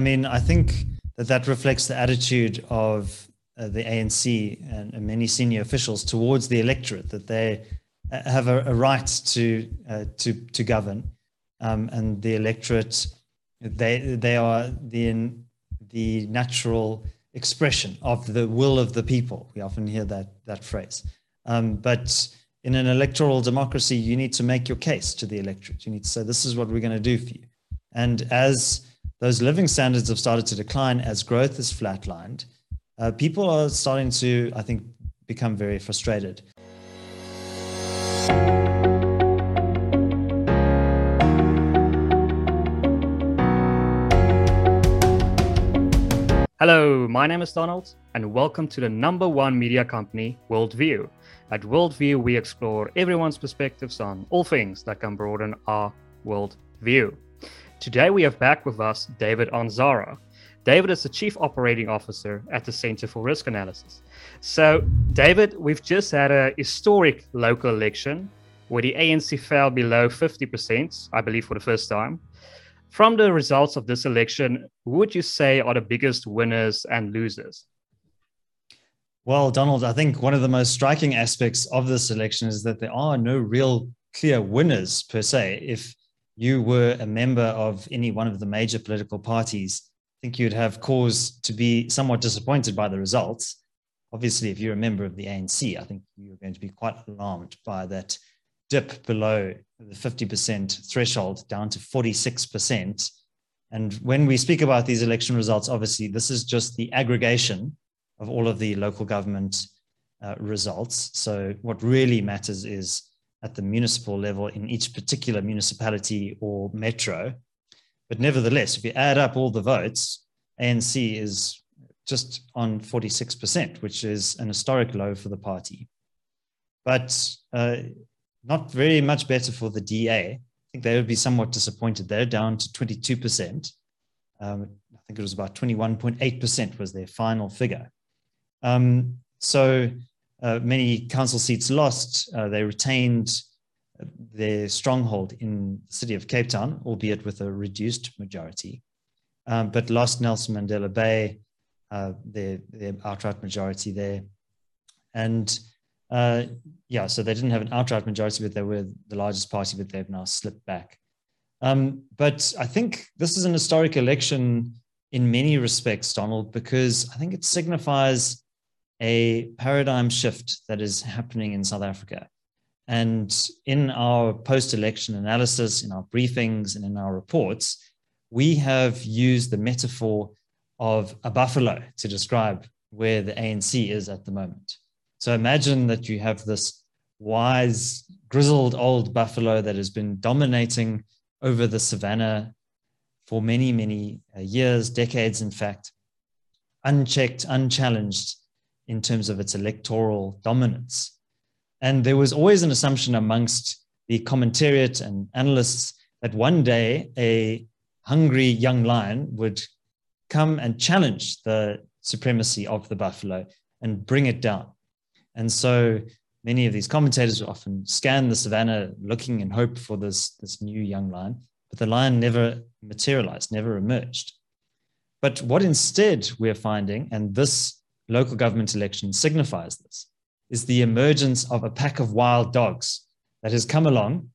I mean, I think that that reflects the attitude of the ANC and many senior officials towards the electorate, that they have a right to govern, and the electorate, they are the natural expression of the will of the people. We often hear that phrase, but in an electoral democracy, you need to make your case to the electorate. You need to say, this is what we're going to do for you. And as those living standards have started to decline, as growth is flatlined, people are starting to, I think, become very frustrated. Hello, my name is Donald, and welcome to the #1 media company, Worldview. At Worldview, we explore everyone's perspectives on all things that can broaden our worldview. Today, we have back with us David Ansara. David is the Chief Operating Officer at the Center for Risk Analysis. So, David, we've just had a historic local election where the ANC fell below 50%, I believe, for the first time. From the results of this election, who would you say are the biggest winners and losers? Well, Donald, I think one of the most striking aspects of this election is that there are no real clear winners per se. If you were a member of any one of the major political parties, I think you'd have cause to be somewhat disappointed by the results. Obviously, if you're a member of the ANC, I think you're going to be quite alarmed by that dip below the 50% threshold down to 46%. And when we speak about these election results, obviously, this is just the aggregation of all of the local government results. So what really matters is at the municipal level in each particular municipality or metro. But nevertheless, if you add up all the votes, ANC is just on 46%, which is an historic low for the party. But not very much better for the DA. I think they would be somewhat disappointed. They're down to 22%. I think it was about 21.8% was their final figure. Many council seats lost. They retained their stronghold in the city of Cape Town, albeit with a reduced majority, but lost Nelson Mandela Bay, their outright majority there. And so they didn't have an outright majority, but they were the largest party, but they've now slipped back. But I think this is an historic election in many respects, Donald, because I think it signifies a paradigm shift that is happening in South Africa. And in our post-election analysis, in our briefings, and in our reports, we have used the metaphor of a buffalo to describe where the ANC is at the moment. So imagine that you have this wise, grizzled old buffalo that has been dominating over the savannah for many, many years, decades, in fact, unchecked, unchallenged in terms of its electoral dominance. And there was always an assumption amongst the commentariat and analysts that one day a hungry young lion would come and challenge the supremacy of the buffalo and bring it down. And so many of these commentators often scan the savannah looking in hope for this new young lion, but the lion never materialized, never emerged. But what instead we're finding, and this local government election signifies this, is the emergence of a pack of wild dogs that has come along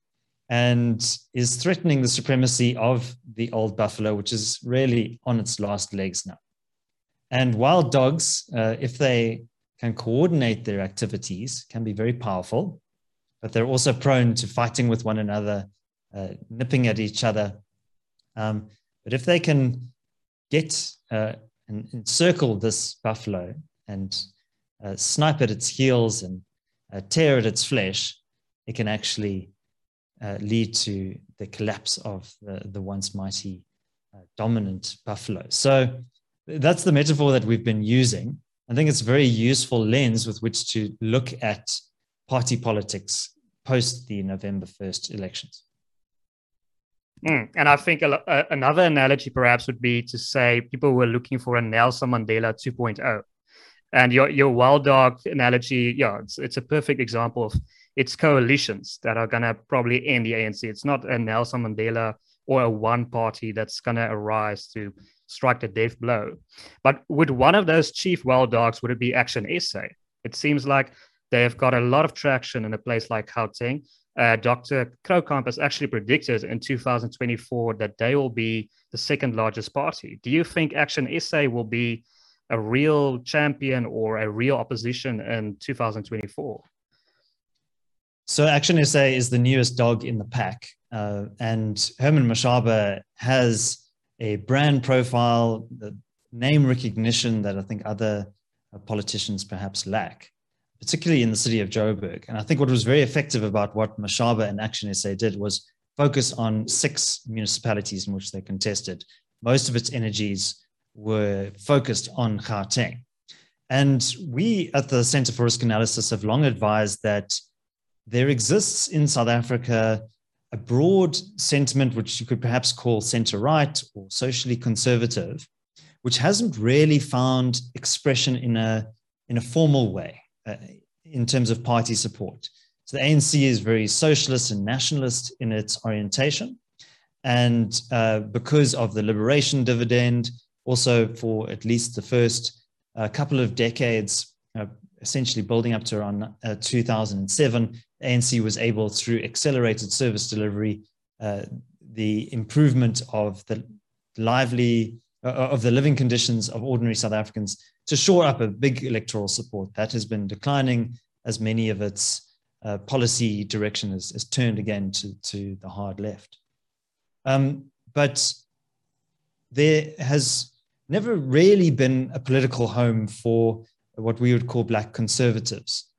and is threatening the supremacy of the old buffalo, which is really on its last legs now. And wild dogs, if they can coordinate their activities, can be very powerful, but they're also prone to fighting with one another, nipping at each other. But if they can get and encircle this buffalo and snipe at its heels and tear at its flesh, it can actually lead to the collapse of the once mighty dominant buffalo. So that's the metaphor that we've been using. I think it's a very useful lens with which to look at party politics post the November 1st elections. And I think another analogy perhaps would be to say people were looking for a Nelson Mandela 2.0. And your wild dog analogy, it's a perfect example of its coalitions that are going to probably end the ANC. It's not a Nelson Mandela or a one party that's going to arise to strike the death blow. But would one of those chief wild dogs, would it be Action SA? It seems like they have got a lot of traction in a place like Gauteng. Dr. Krookamp has actually predicted in 2024 that they will be the second largest party. Do you think Action SA will be a real champion or a real opposition in 2024? So Action SA is the newest dog in the pack. And Herman Mashaba has a brand profile, the name recognition that I think other politicians perhaps lack, particularly in the city of Joburg. And I think what was very effective about what Mashaba and Action SA did was focus on 6 municipalities in which they contested. Most of its energies were focused on Gauteng. And we at the Center for Risk Analysis have long advised that there exists in South Africa a broad sentiment, which you could perhaps call centre-right or socially conservative, which hasn't really found expression in a formal way in terms of party support. So the ANC is very socialist and nationalist in its orientation. And because of the liberation dividend, also for at least the first couple of decades, essentially building up to around 2007, ANC was able, through accelerated service delivery, the improvement of the living conditions of ordinary South Africans, to shore up a big electoral support that has been declining as many of its policy direction has turned again to the hard left. But there has never really been a political home for what we would call black conservatives.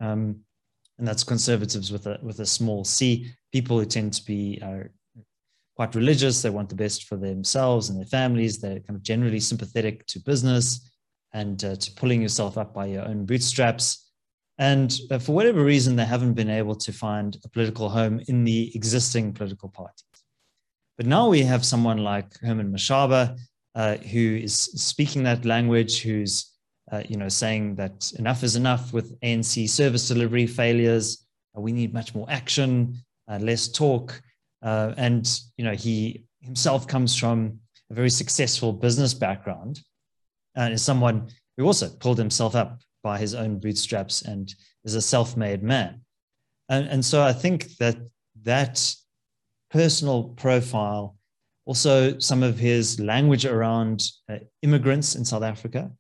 And that's conservatives with a small c, people who tend to be quite religious. They want the best for themselves and their families. They're kind of generally sympathetic to business and to pulling yourself up by your own bootstraps. And for whatever reason, they haven't been able to find a political home in the existing political parties. But now we have someone like Herman Mashaba, who is speaking that language, who's saying that enough is enough with ANC service delivery failures. We need much more action, less talk. And, he himself comes from a very successful business background and is someone who also pulled himself up by his own bootstraps and is a self-made man. And so I think that personal profile, also some of his language around immigrants in South Africa.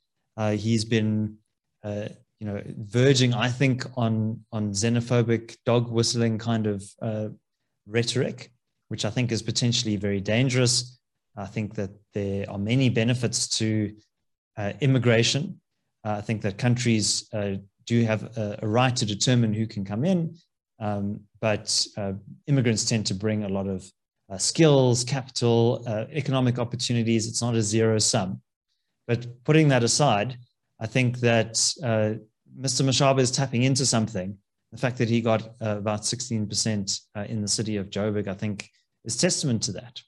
He's been, verging, I think, on xenophobic, dog-whistling kind of rhetoric, which I think is potentially very dangerous. I think that there are many benefits to immigration. I think that countries do have a right to determine who can come in, but immigrants tend to bring a lot of skills, capital, economic opportunities. It's not a zero sum. But putting that aside, I think that Mr. Mashaba is tapping into something. The fact that he got about 16% in the city of Joburg, I think, is testament to that.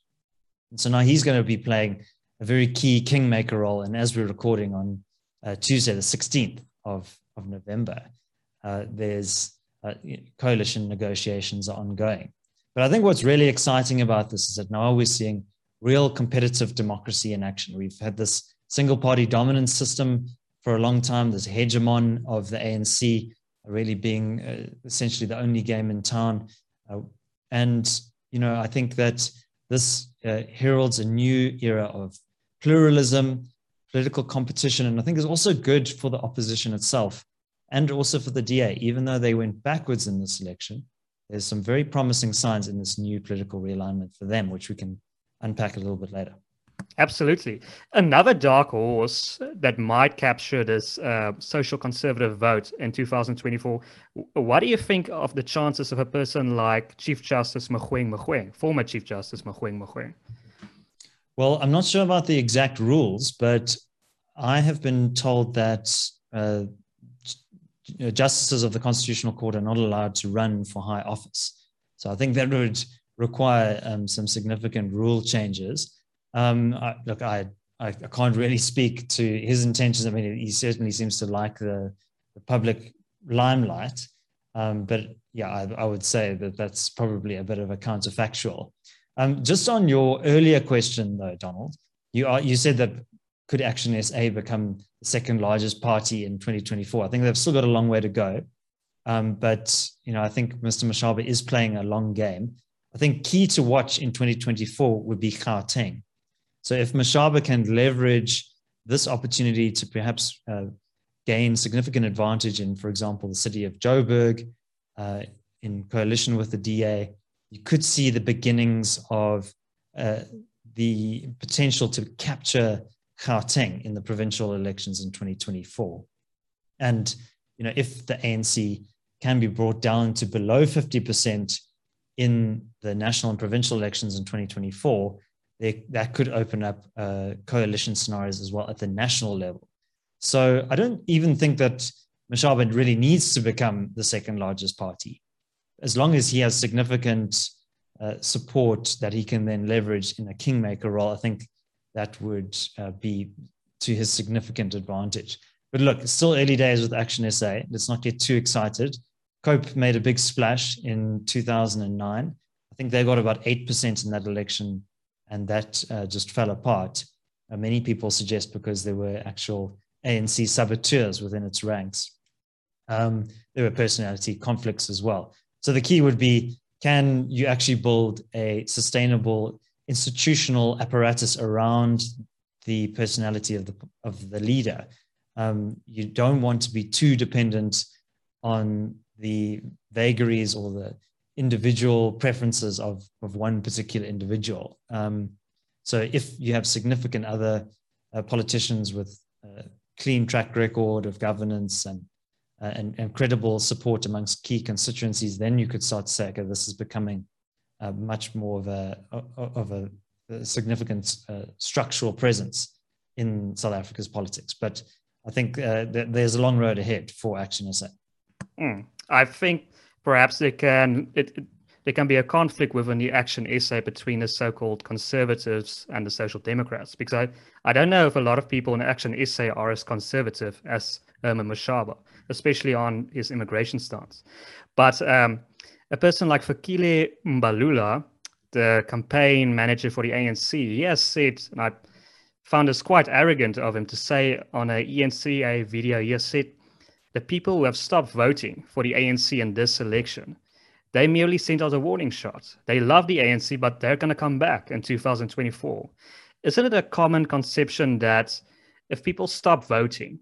And so now he's going to be playing a very key kingmaker role. And as we're recording on Tuesday, the 16th of November, there's coalition negotiations are ongoing. But I think what's really exciting about this is that now we're seeing real competitive democracy in action. We've had this single-party dominance system for a long time. This hegemon of the ANC really being essentially the only game in town. I think that this heralds a new era of pluralism, political competition, and I think is also good for the opposition itself and also for the DA. Even though they went backwards in this election, there's some very promising signs in this new political realignment for them, which we can unpack a little bit later. Absolutely. Another dark horse that might capture this social conservative vote in 2024. What do you think of the chances of a person like Chief Justice Mogoeng Mogoeng, former Chief Justice Mogoeng Mogoeng? Well, I'm not sure about the exact rules, but I have been told that justices of the Constitutional Court are not allowed to run for high office. So I think that would require some significant rule changes. I can't really speak to his intentions. I mean, he certainly seems to like the public limelight. I would say that that's probably a bit of a counterfactual. Just on your earlier question, though, Donald, you said that could Action SA become the second largest party in 2024? I think they've still got a long way to go. But, you know, I think Mr. Mashaba is playing a long game. I think key to watch in 2024 would be Gauteng. So if Mashaba can leverage this opportunity to perhaps gain significant advantage in, for example, the city of Joburg, in coalition with the DA, you could see the beginnings of the potential to capture Gauteng in the provincial elections in 2024. And, you know, if the ANC can be brought down to below 50% in the national and provincial elections in 2024, that could open up coalition scenarios as well at the national level. So I don't even think that Mashaba really needs to become the second largest party, as long as he has significant support that he can then leverage in a kingmaker role. I think that would be to his significant advantage. But look, it's still early days with Action SA. Let's not get too excited. Cope made a big splash in 2009. I think they got about 8% in that election, and that just fell apart. Many people suggest because there were actual ANC saboteurs within its ranks. There were personality conflicts as well. So the key would be, can you actually build a sustainable institutional apparatus around the personality of the leader? You don't want to be too dependent on the vagaries or the individual preferences of one particular individual. So if you have significant other politicians with clean track record of governance and credible support amongst key constituencies, then you could start to say, okay, this is becoming much more of a significant structural presence in South Africa's politics. But I think there's a long road ahead for Action SA. I think perhaps there can be a conflict within the Action SA between the so-called conservatives and the social democrats, because I don't know if a lot of people in Action SA are as conservative as Herman Mashaba, especially on his immigration stance. But a person like Fikile Mbalula, the campaign manager for the ANC, he has said, and I found this quite arrogant of him to say on an ENCA video, he has said, the people who have stopped voting for the ANC in this election, they merely sent out a warning shot. They love the ANC, but they're going to come back in 2024. Isn't it a common conception that if people stop voting,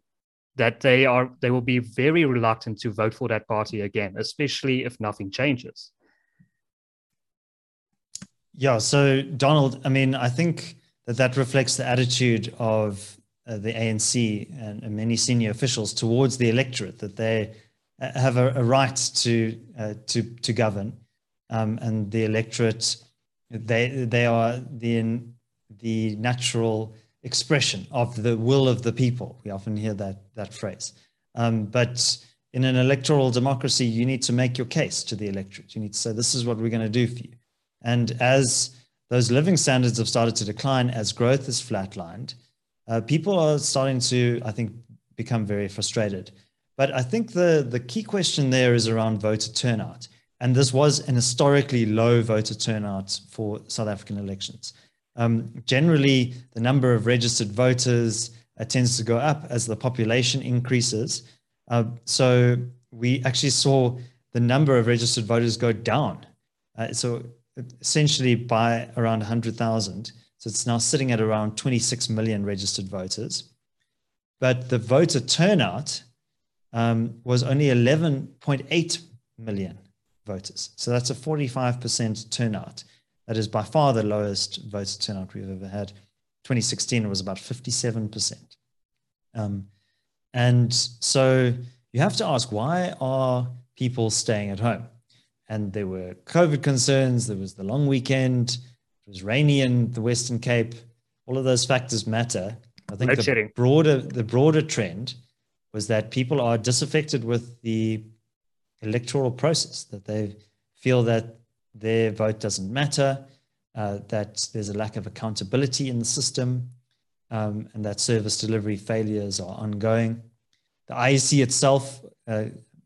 that they will be very reluctant to vote for that party again, especially if nothing changes? Yeah, so Donald, I mean, I think that reflects the attitude of the ANC and many senior officials towards the electorate, that they have a right to govern, and the electorate, they are the natural expression of the will of the people. We often hear that phrase, but in an electoral democracy, you need to make your case to the electorate. You need to say, this is what we're going to do for you. And as those living standards have started to decline, as growth is flatlined, people are starting to, I think, become very frustrated. But I think the key question there is around voter turnout. And this was an historically low voter turnout for South African elections. Generally, the number of registered voters tends to go up as the population increases. So we actually saw the number of registered voters go down. So essentially by around 100,000. So it's now sitting at around 26 million registered voters. But the voter turnout was only 11.8 million voters. So that's a 45% turnout. That is by far the lowest voter turnout we've ever had. 2016 was about 57%. And so you have to ask, why are people staying at home? And there were COVID concerns. There was the long weekend. It was rainy in the Western Cape. All of those factors matter. I think the broader trend was that people are disaffected with the electoral process, that they feel that their vote doesn't matter, that there's a lack of accountability in the system, and that service delivery failures are ongoing. The IEC itself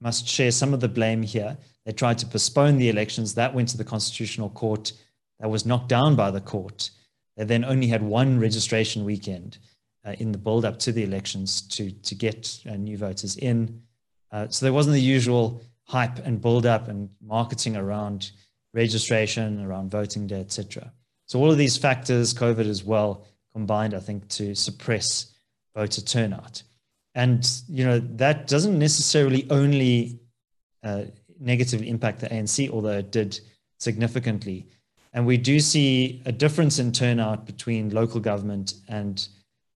must share some of the blame here. They tried to postpone the elections. That went to the Constitutional Court. That was knocked down by the court. They then only had one registration weekend, in the build-up to the elections to get new voters in. So there wasn't the usual hype and build-up and marketing around registration, around voting day, etc. So all of these factors, COVID as well, combined, I think, to suppress voter turnout. And, you know, that doesn't necessarily only negatively impact the ANC, although it did significantly. And we do see a difference in turnout between local government and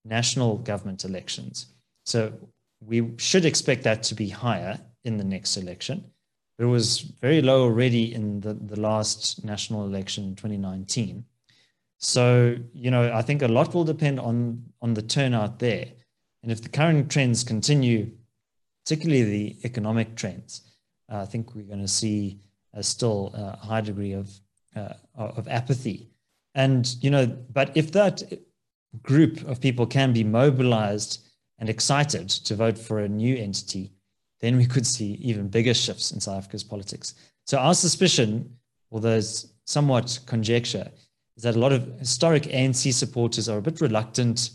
national government elections. So we should expect that to be higher in the next election. It was very low already in the last national election in 2019. So, you know, I think a lot will depend on the turnout there. And if the current trends continue, particularly the economic trends, I think we're going to see still a high degree of apathy. And, you know, but if that group of people can be mobilized and excited to vote for a new entity, then we could see even bigger shifts in South Africa's politics. So our suspicion, although it's somewhat conjecture, is that a lot of historic ANC supporters are a bit reluctant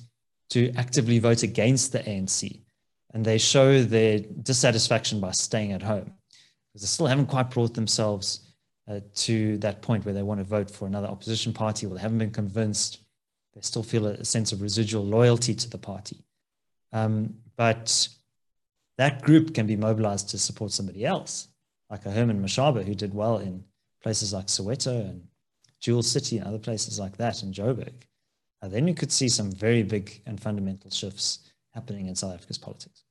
to actively vote against the ANC, and they show their dissatisfaction by staying at home, because they still haven't quite brought themselves to that point where they want to vote for another opposition party, or they haven't been convinced. They still feel a sense of residual loyalty to the party. But that group can be mobilized to support somebody else, like a Herman Mashaba, who did well in places like Soweto and Jewel City and other places like that, in Joburg. Then you could see some very big and fundamental shifts happening in South Africa's politics.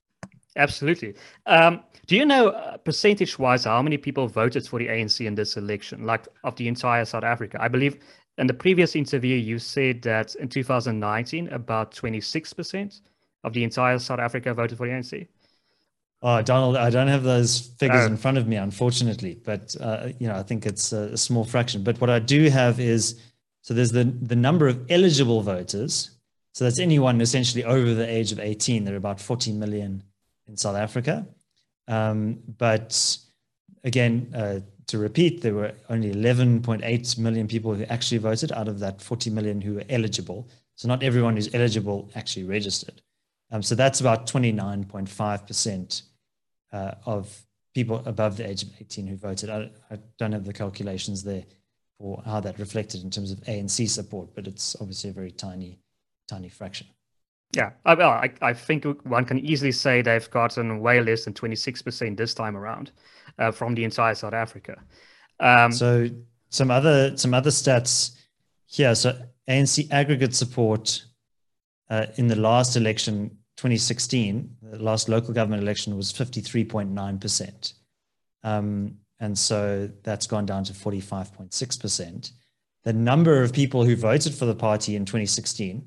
Absolutely. Do you know, percentage-wise, how many people voted for the ANC in this election, like of the entire South Africa? I believe in the previous interview, you said that in 2019, about 26% of the entire South Africa voted for the ANC. Oh, Donald, I don't have those figures in front of me, unfortunately, but, you know, I think it's a small fraction. But what I do have is, so there's the number of eligible voters. So that's anyone essentially over the age of 18. There are about 40 million in South Africa. But again, to repeat, there were only 11.8 million people who actually voted out of that 40 million who were eligible. So not everyone who's eligible actually registered. So that's about 29.5% of people above the age of 18 who voted. I don't have the calculations there for how that reflected in terms of ANC support, but it's obviously a very tiny, tiny fraction. Yeah, well, I think one can easily say they've gotten way less than 26% this time around from the entire South Africa. So some other stats here. So ANC aggregate support in the last election, 2016, the last local government election, was 53.9%. And so that's gone down to 45.6%. The number of people who voted for the party in 2016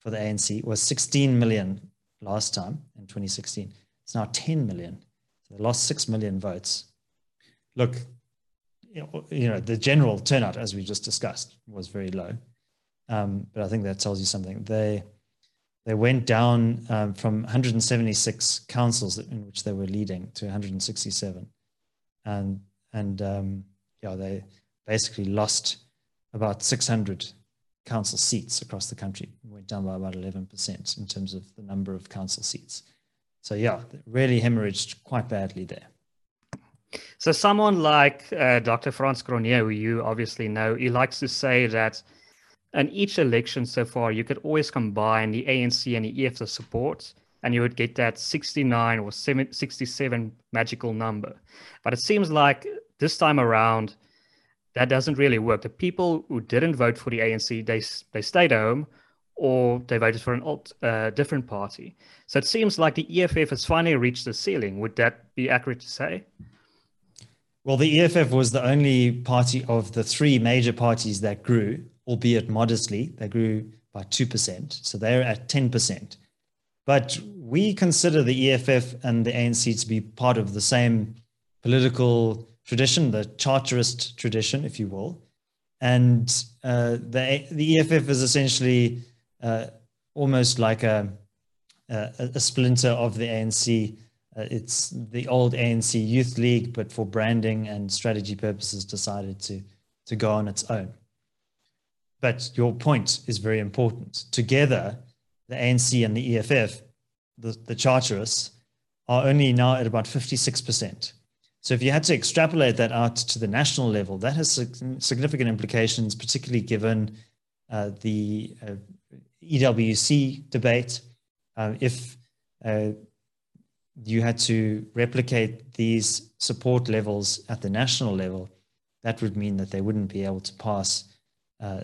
for the ANC was 16 million last time in 2016. It's now 10 million. So they lost 6 million votes. Look, you know, the general turnout, as we just discussed, was very low. But I think that tells you something. They went down from 176 councils in which they were leading to 167. And yeah, they basically lost about 600 council seats across the country. It went down by about 11% in terms of the number of council seats. So yeah, really hemorrhaged quite badly there. So someone like Dr. Frans Cronje, who you obviously know, he likes to say that in each election so far, you could always combine the ANC and the EFF support, and you would get that 69 or 67 magical number. But it seems like this time around, that doesn't really work. The people who didn't vote for the ANC, they stayed home, or they voted for an different party. So it seems like the EFF has finally reached the ceiling. Would that be accurate to say? Well, the EFF was the only party of the three major parties that grew, albeit modestly. They grew by 2%. So they're at 10%. But we consider the EFF and the ANC to be part of the same political tradition, the Charterist tradition, if you will. And the EFF is essentially almost like a splinter of the ANC. It's the old ANC Youth League, but for branding and strategy purposes decided to go on its own. But your point is very important. Together, the ANC and the EFF, the Charterists, are only now at about 56%. So if you had to extrapolate that out to the national level, that has significant implications, particularly given the EWC debate. If you had to replicate these support levels at the national level, that would mean that they wouldn't be able to pass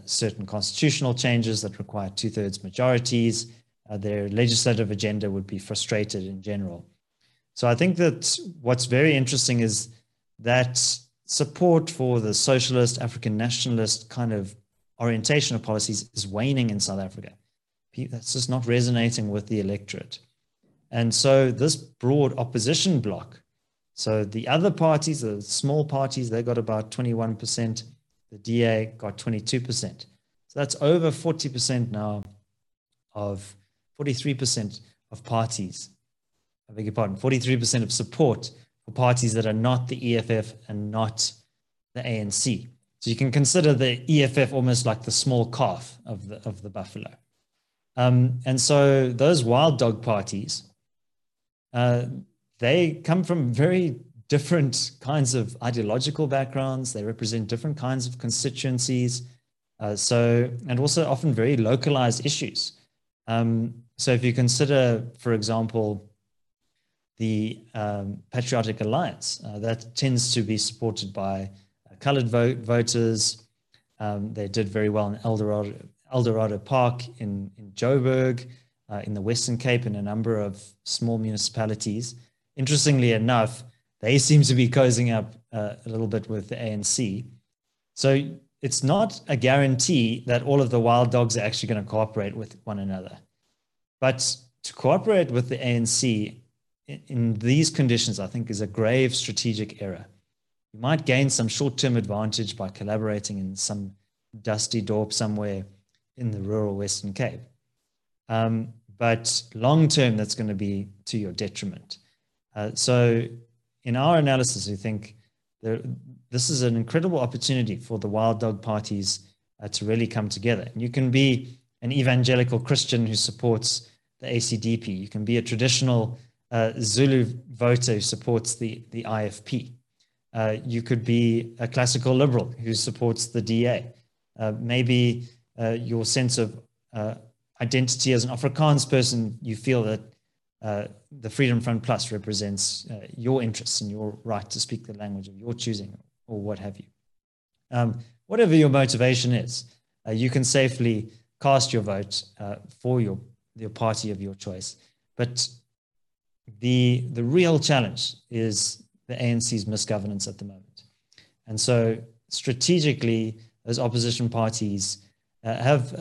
certain constitutional changes that require two-thirds majorities. Their legislative agenda would be frustrated in general. So I think that what's very interesting is that support for the socialist, African nationalist kind of orientation of policies is waning in South Africa. That's just not resonating with the electorate. And so this broad opposition bloc, so the other parties, the small parties, they got about 21%, the DA got 22%. So that's over 40% now of 43% of parties, I beg your pardon, 43% of support for parties that are not the EFF and not the ANC. So you can consider the EFF almost like the small calf of the buffalo. And so those wild dog parties, they come from very different kinds of ideological backgrounds. They represent different kinds of constituencies. And also often very localized issues. So if you consider, for example, the Patriotic Alliance, that tends to be supported by colored voters. They did very well in Eldorado Park in Joburg, in the Western Cape, in a number of small municipalities. Interestingly enough, they seem to be cozying up a little bit with the ANC. So it's not a guarantee that all of the wild dogs are actually going to cooperate with one another. But to cooperate with the ANC in these conditions, I think, is a grave strategic error. You might gain some short-term advantage by collaborating in some dusty dorp somewhere in the rural Western Cape. But long-term, that's going to be to your detriment. So in our analysis, we think this is an incredible opportunity for the wild dog parties to really come together. And you can be an evangelical Christian who supports the ACDP. You can be a traditional Zulu voter who supports the IFP. You could be a classical liberal who supports the DA. Maybe your sense of identity as an Afrikaans person, you feel that the Freedom Front Plus represents your interests and your right to speak the language of your choosing, or what have you. Whatever your motivation is, you can safely cast your vote for your party of your choice. But the real challenge is the ANC's misgovernance at the moment. And so strategically, those opposition parties have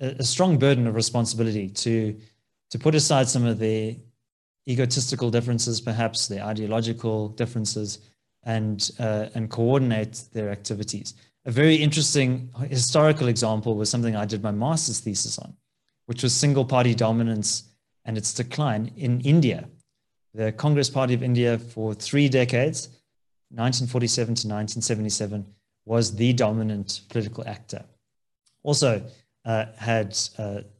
a strong burden of responsibility to put aside some of their egotistical differences, perhaps their ideological differences, and coordinate their activities. A very interesting historical example was something I did my master's thesis on, which was single-party dominance and its decline in India. The Congress Party of India for 3 decades, 1947 to 1977, was the dominant political actor. Also had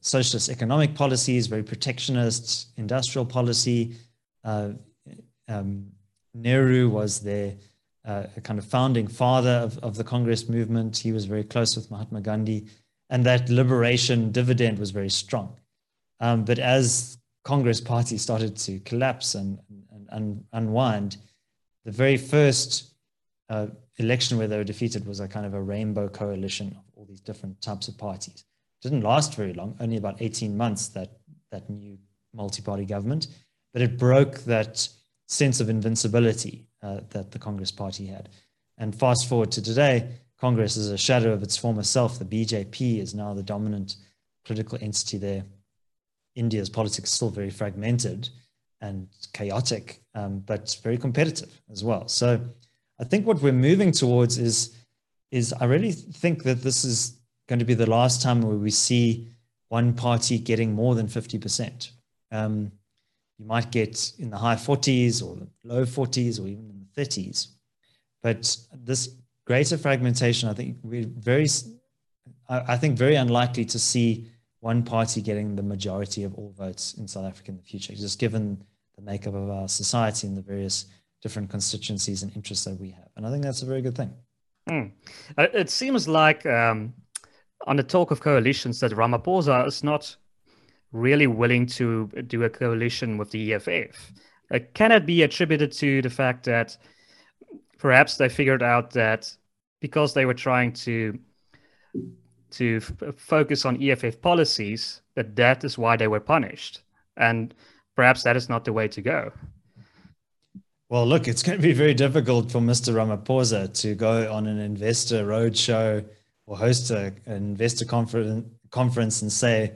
socialist economic policies, very protectionist industrial policy. Nehru was their kind of founding father of the Congress movement. He was very close with Mahatma Gandhi, and that liberation dividend was very strong. But as Congress Party started to collapse and unwind, the very first election where they were defeated was a kind of a rainbow coalition of all these different types of parties. Didn't last very long, only about 18 months, that new multi-party government, but it broke that sense of invincibility that the Congress Party had. And fast forward to today, Congress is a shadow of its former self. The BJP is now the dominant political entity there. India's politics is still very fragmented and chaotic, but very competitive as well. So I think what we're moving towards is I really think that this is going to be the last time where we see one party getting more than 50%. You might get in the high 40s or the low 40s or even in the 30s. But this greater fragmentation, I think very unlikely to see one party getting the majority of all votes in South Africa in the future, just given the makeup of our society and the various different constituencies and interests that we have. And I think that's a very good thing. Mm. It seems like on the talk of coalitions that Ramaphosa is not really willing to do a coalition with the EFF. Can it be attributed to the fact that perhaps they figured out that because they were trying to focus on EFF policies, that is why they were punished? And perhaps that is not the way to go. Well, look, it's going to be very difficult for Mr. Ramaphosa to go on an investor roadshow or host an investor conference and say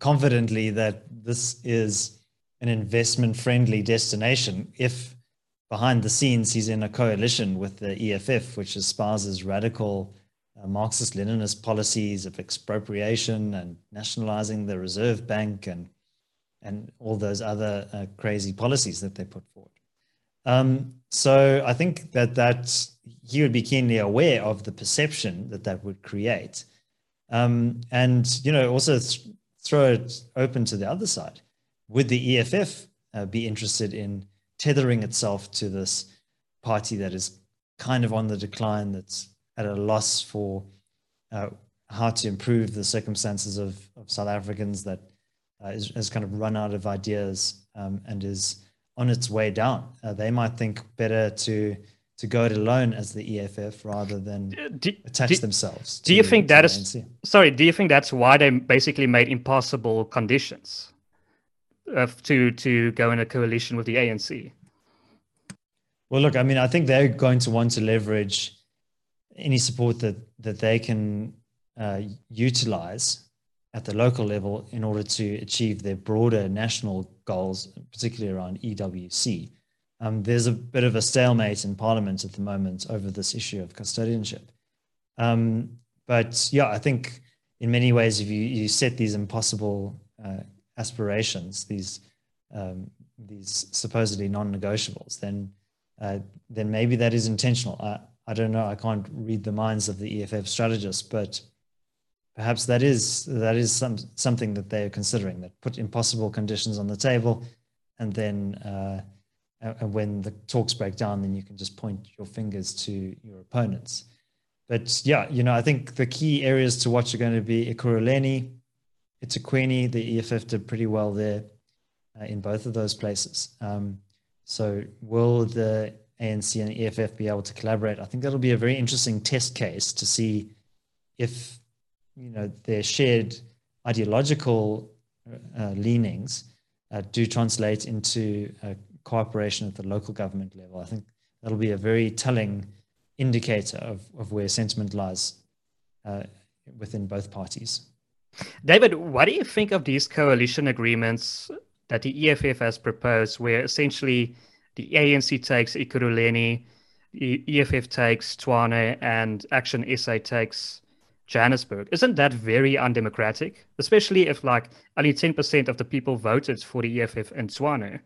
confidently that this is an investment-friendly destination if behind the scenes he's in a coalition with the EFF, which espouses radical Marxist-Leninist policies of expropriation and nationalizing the Reserve Bank and all those other crazy policies that they put forward. So I think that he would be keenly aware of the perception that would create. And, you know, also throw it open to the other side. Would the EFF be interested in tethering itself to this party that is kind of on the decline, that's at a loss for how to improve the circumstances of South Africans, that has kind of run out of ideas and is on its way down? They might think better to go it alone as the EFF rather than attach themselves. Do you think that is, sorry, do you think that's why they basically made impossible conditions to go in a coalition with the ANC? Well, look, I mean, I think they're going to want to leverage any support that they can utilize at the local level in order to achieve their broader national goals, particularly around EWC. There's a bit of a stalemate in Parliament at the moment over this issue of custodianship. But yeah, I think in many ways, if you set these impossible aspirations, these supposedly non-negotiables, then maybe that is intentional. I don't know. I can't read the minds of the EFF strategists, but perhaps that is something that they are considering. That put impossible conditions on the table, and then when the talks break down, then you can just point your fingers to your opponents. But yeah, you know, I think the key areas to watch are going to be Ekurhuleni, eThekwini. The EFF did pretty well there in both of those places. So will the ANC and EFF be able to collaborate? I think that'll be a very interesting test case to see if, you know, their shared ideological leanings do translate into cooperation at the local government level. I think that'll be a very telling indicator of where sentiment lies within both parties. David, what do you think of these coalition agreements that the EFF has proposed, where essentially the ANC takes Ekurhuleni, the EFF takes Tshwane, and Action SA takes Johannesburg? Isn't that very undemocratic? Especially if like only 10% of the people voted for the EFF in Tshwane.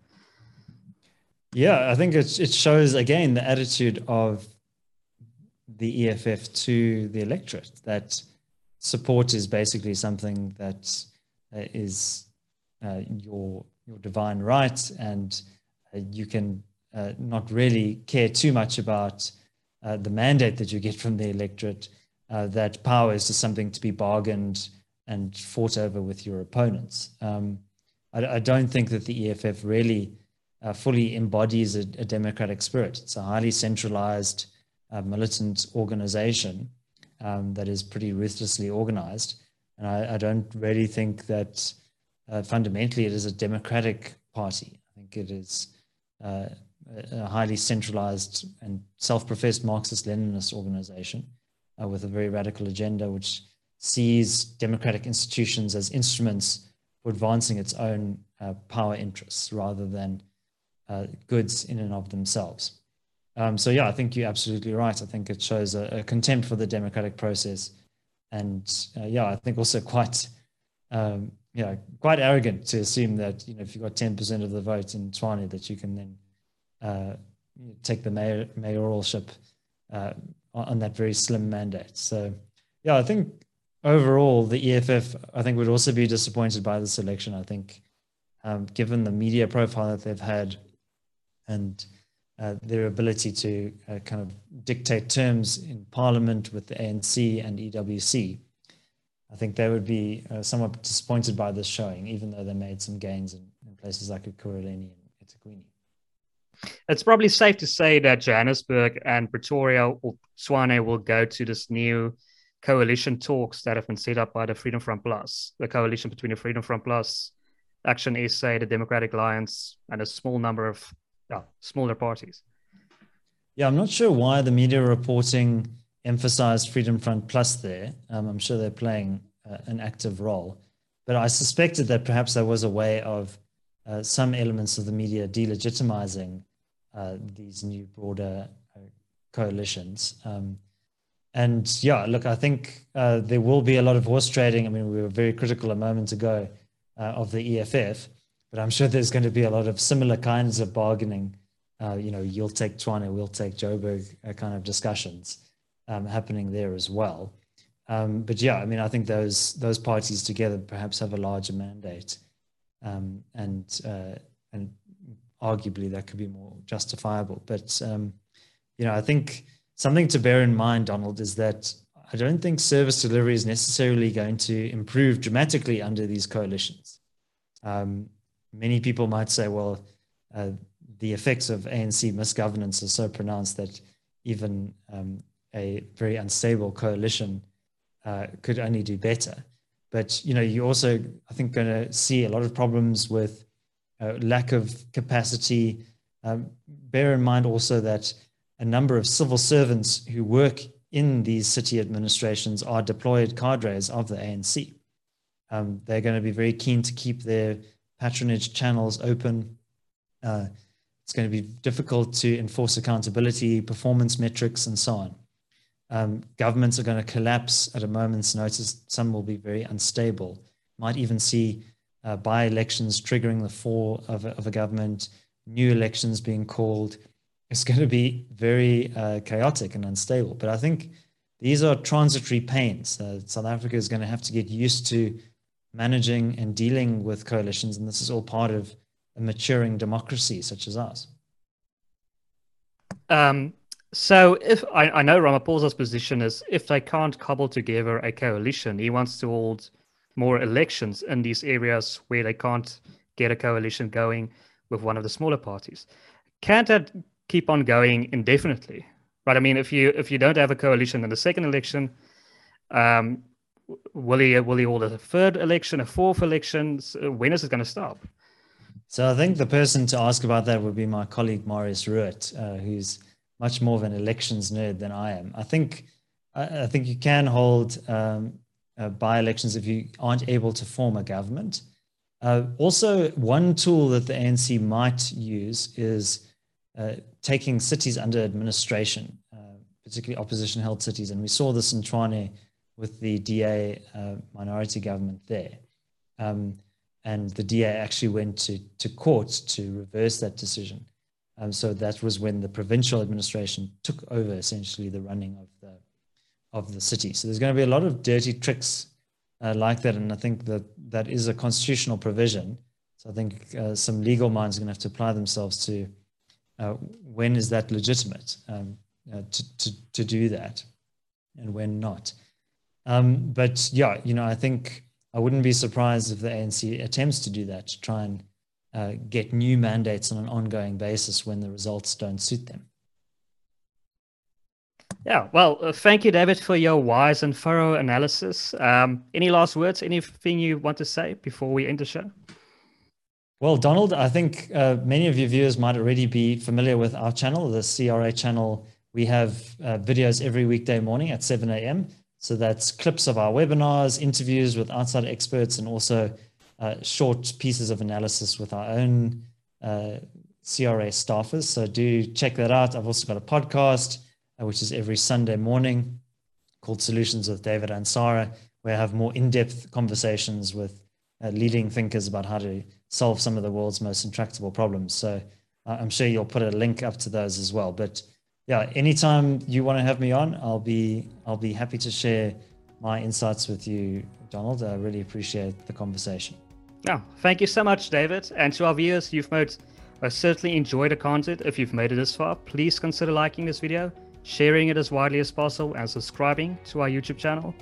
Yeah, I think it shows again the attitude of the EFF to the electorate, that support is basically something that is your divine right, and you can not really care too much about the mandate that you get from the electorate, that power is just something to be bargained and fought over with your opponents. I don't think that the EFF really fully embodies a democratic spirit. It's a highly centralized militant organization that is pretty ruthlessly organized. And I don't really think that fundamentally it is a democratic party. I think it is a highly centralized and self-professed Marxist-Leninist organization with a very radical agenda, which sees democratic institutions as instruments for advancing its own power interests rather than goods in and of themselves. So yeah, I think you're absolutely right. I think it shows a contempt for the democratic process, and yeah, I think also quite quite arrogant to assume that, you know, if you got 10% of the vote in Tshwane, that you can then take the mayoralship on that very slim mandate. So yeah, I think overall, the EFF, I think, would also be disappointed by this election. I think given the media profile that they've had and their ability to kind of dictate terms in parliament with the ANC and EWC, I think they would be somewhat disappointed by this showing, even though they made some gains in places like Ekurhuleni and eThekwini. It's probably safe to say that Johannesburg and Pretoria or Tshwane will go to this new coalition talks that have been set up by the Freedom Front Plus, the coalition between the Freedom Front Plus, Action SA, the Democratic Alliance, and a small number of smaller parties. Yeah, I'm not sure why the media reporting emphasized Freedom Front Plus there. I'm sure they're playing an active role, but I suspected that perhaps there was a way of some elements of the media delegitimizing these new broader coalitions. And yeah, look, I think there will be a lot of horse trading. I mean, we were very critical a moment ago of the EFF, but I'm sure there's going to be a lot of similar kinds of bargaining, you know, you'll take Tshwane, we'll take Joburg kind of discussions happening there as well. But yeah, I mean, I think those parties together perhaps have a larger mandate and arguably that could be more justifiable. But, you know, I think something to bear in mind, Donald, is that I don't think service delivery is necessarily going to improve dramatically under these coalitions. Many people might say, well, the effects of ANC misgovernance are so pronounced that even a very unstable coalition could only do better. But, you know, you're also, I think, going to see a lot of problems with lack of capacity. Bear in mind also that a number of civil servants who work in these city administrations are deployed cadres of the ANC. They're going to be very keen to keep their patronage channels open. It's going to be difficult to enforce accountability, performance metrics, and so on. Governments are going to collapse at a moment's notice. Some will be very unstable. Might even see by-elections triggering the fall of a government, new elections being called. It's going to be very chaotic and unstable. But I think these are transitory pains. South Africa is going to have to get used to managing and dealing with coalitions, and this is all part of a maturing democracy such as ours. So if I know Ramaphosa's position is if they can't cobble together a coalition, he wants to hold more elections in these areas where they can't get a coalition going with one of the smaller parties. Can't that keep on going indefinitely, right? I mean, if you don't have a coalition in the second election, will he hold a third election, a fourth election? When is it going to stop? So I think the person to ask about that would be my colleague Marius Ruiter, who's much more of an elections nerd than I am. I think you can hold by-elections if you aren't able to form a government. Also, one tool that the ANC might use is taking cities under administration, particularly opposition-held cities. And we saw this in Tshwane with the DA minority government there. And the DA actually went to court to reverse that decision. So that was when the provincial administration took over, essentially, the running of the city. So there's going to be a lot of dirty tricks like that. And I think that is a constitutional provision. So I think some legal minds are going to have to apply themselves to when is that legitimate to do that and when not. But yeah, you know, I think I wouldn't be surprised if the ANC attempts to do that, to try and get new mandates on an ongoing basis when the results don't suit them. Yeah, well, thank you, David, for your wise and thorough analysis. Any last words, anything you want to say before we end the show? Well, Donald, I think many of your viewers might already be familiar with our channel, the CRA channel. We have videos every weekday morning at 7 a.m. So that's clips of our webinars, interviews with outside experts, and also short pieces of analysis with our own CRA staffers. So do check that out. I've also got a podcast, which is every Sunday morning, called Solutions with David Ansara, where I have more in-depth conversations with leading thinkers about how to solve some of the world's most intractable problems. So I'm sure you'll put a link up to those as well. But yeah, anytime you want to have me on, I'll be happy to share my insights with you, Donald. I really appreciate the conversation. Yeah, thank you so much, David. And to our viewers, you've certainly enjoyed the content. If you've made it this far, please consider liking this video, sharing it as widely as possible, and subscribing to our YouTube channel.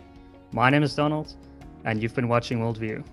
My name is Donald, and you've been watching Worldview.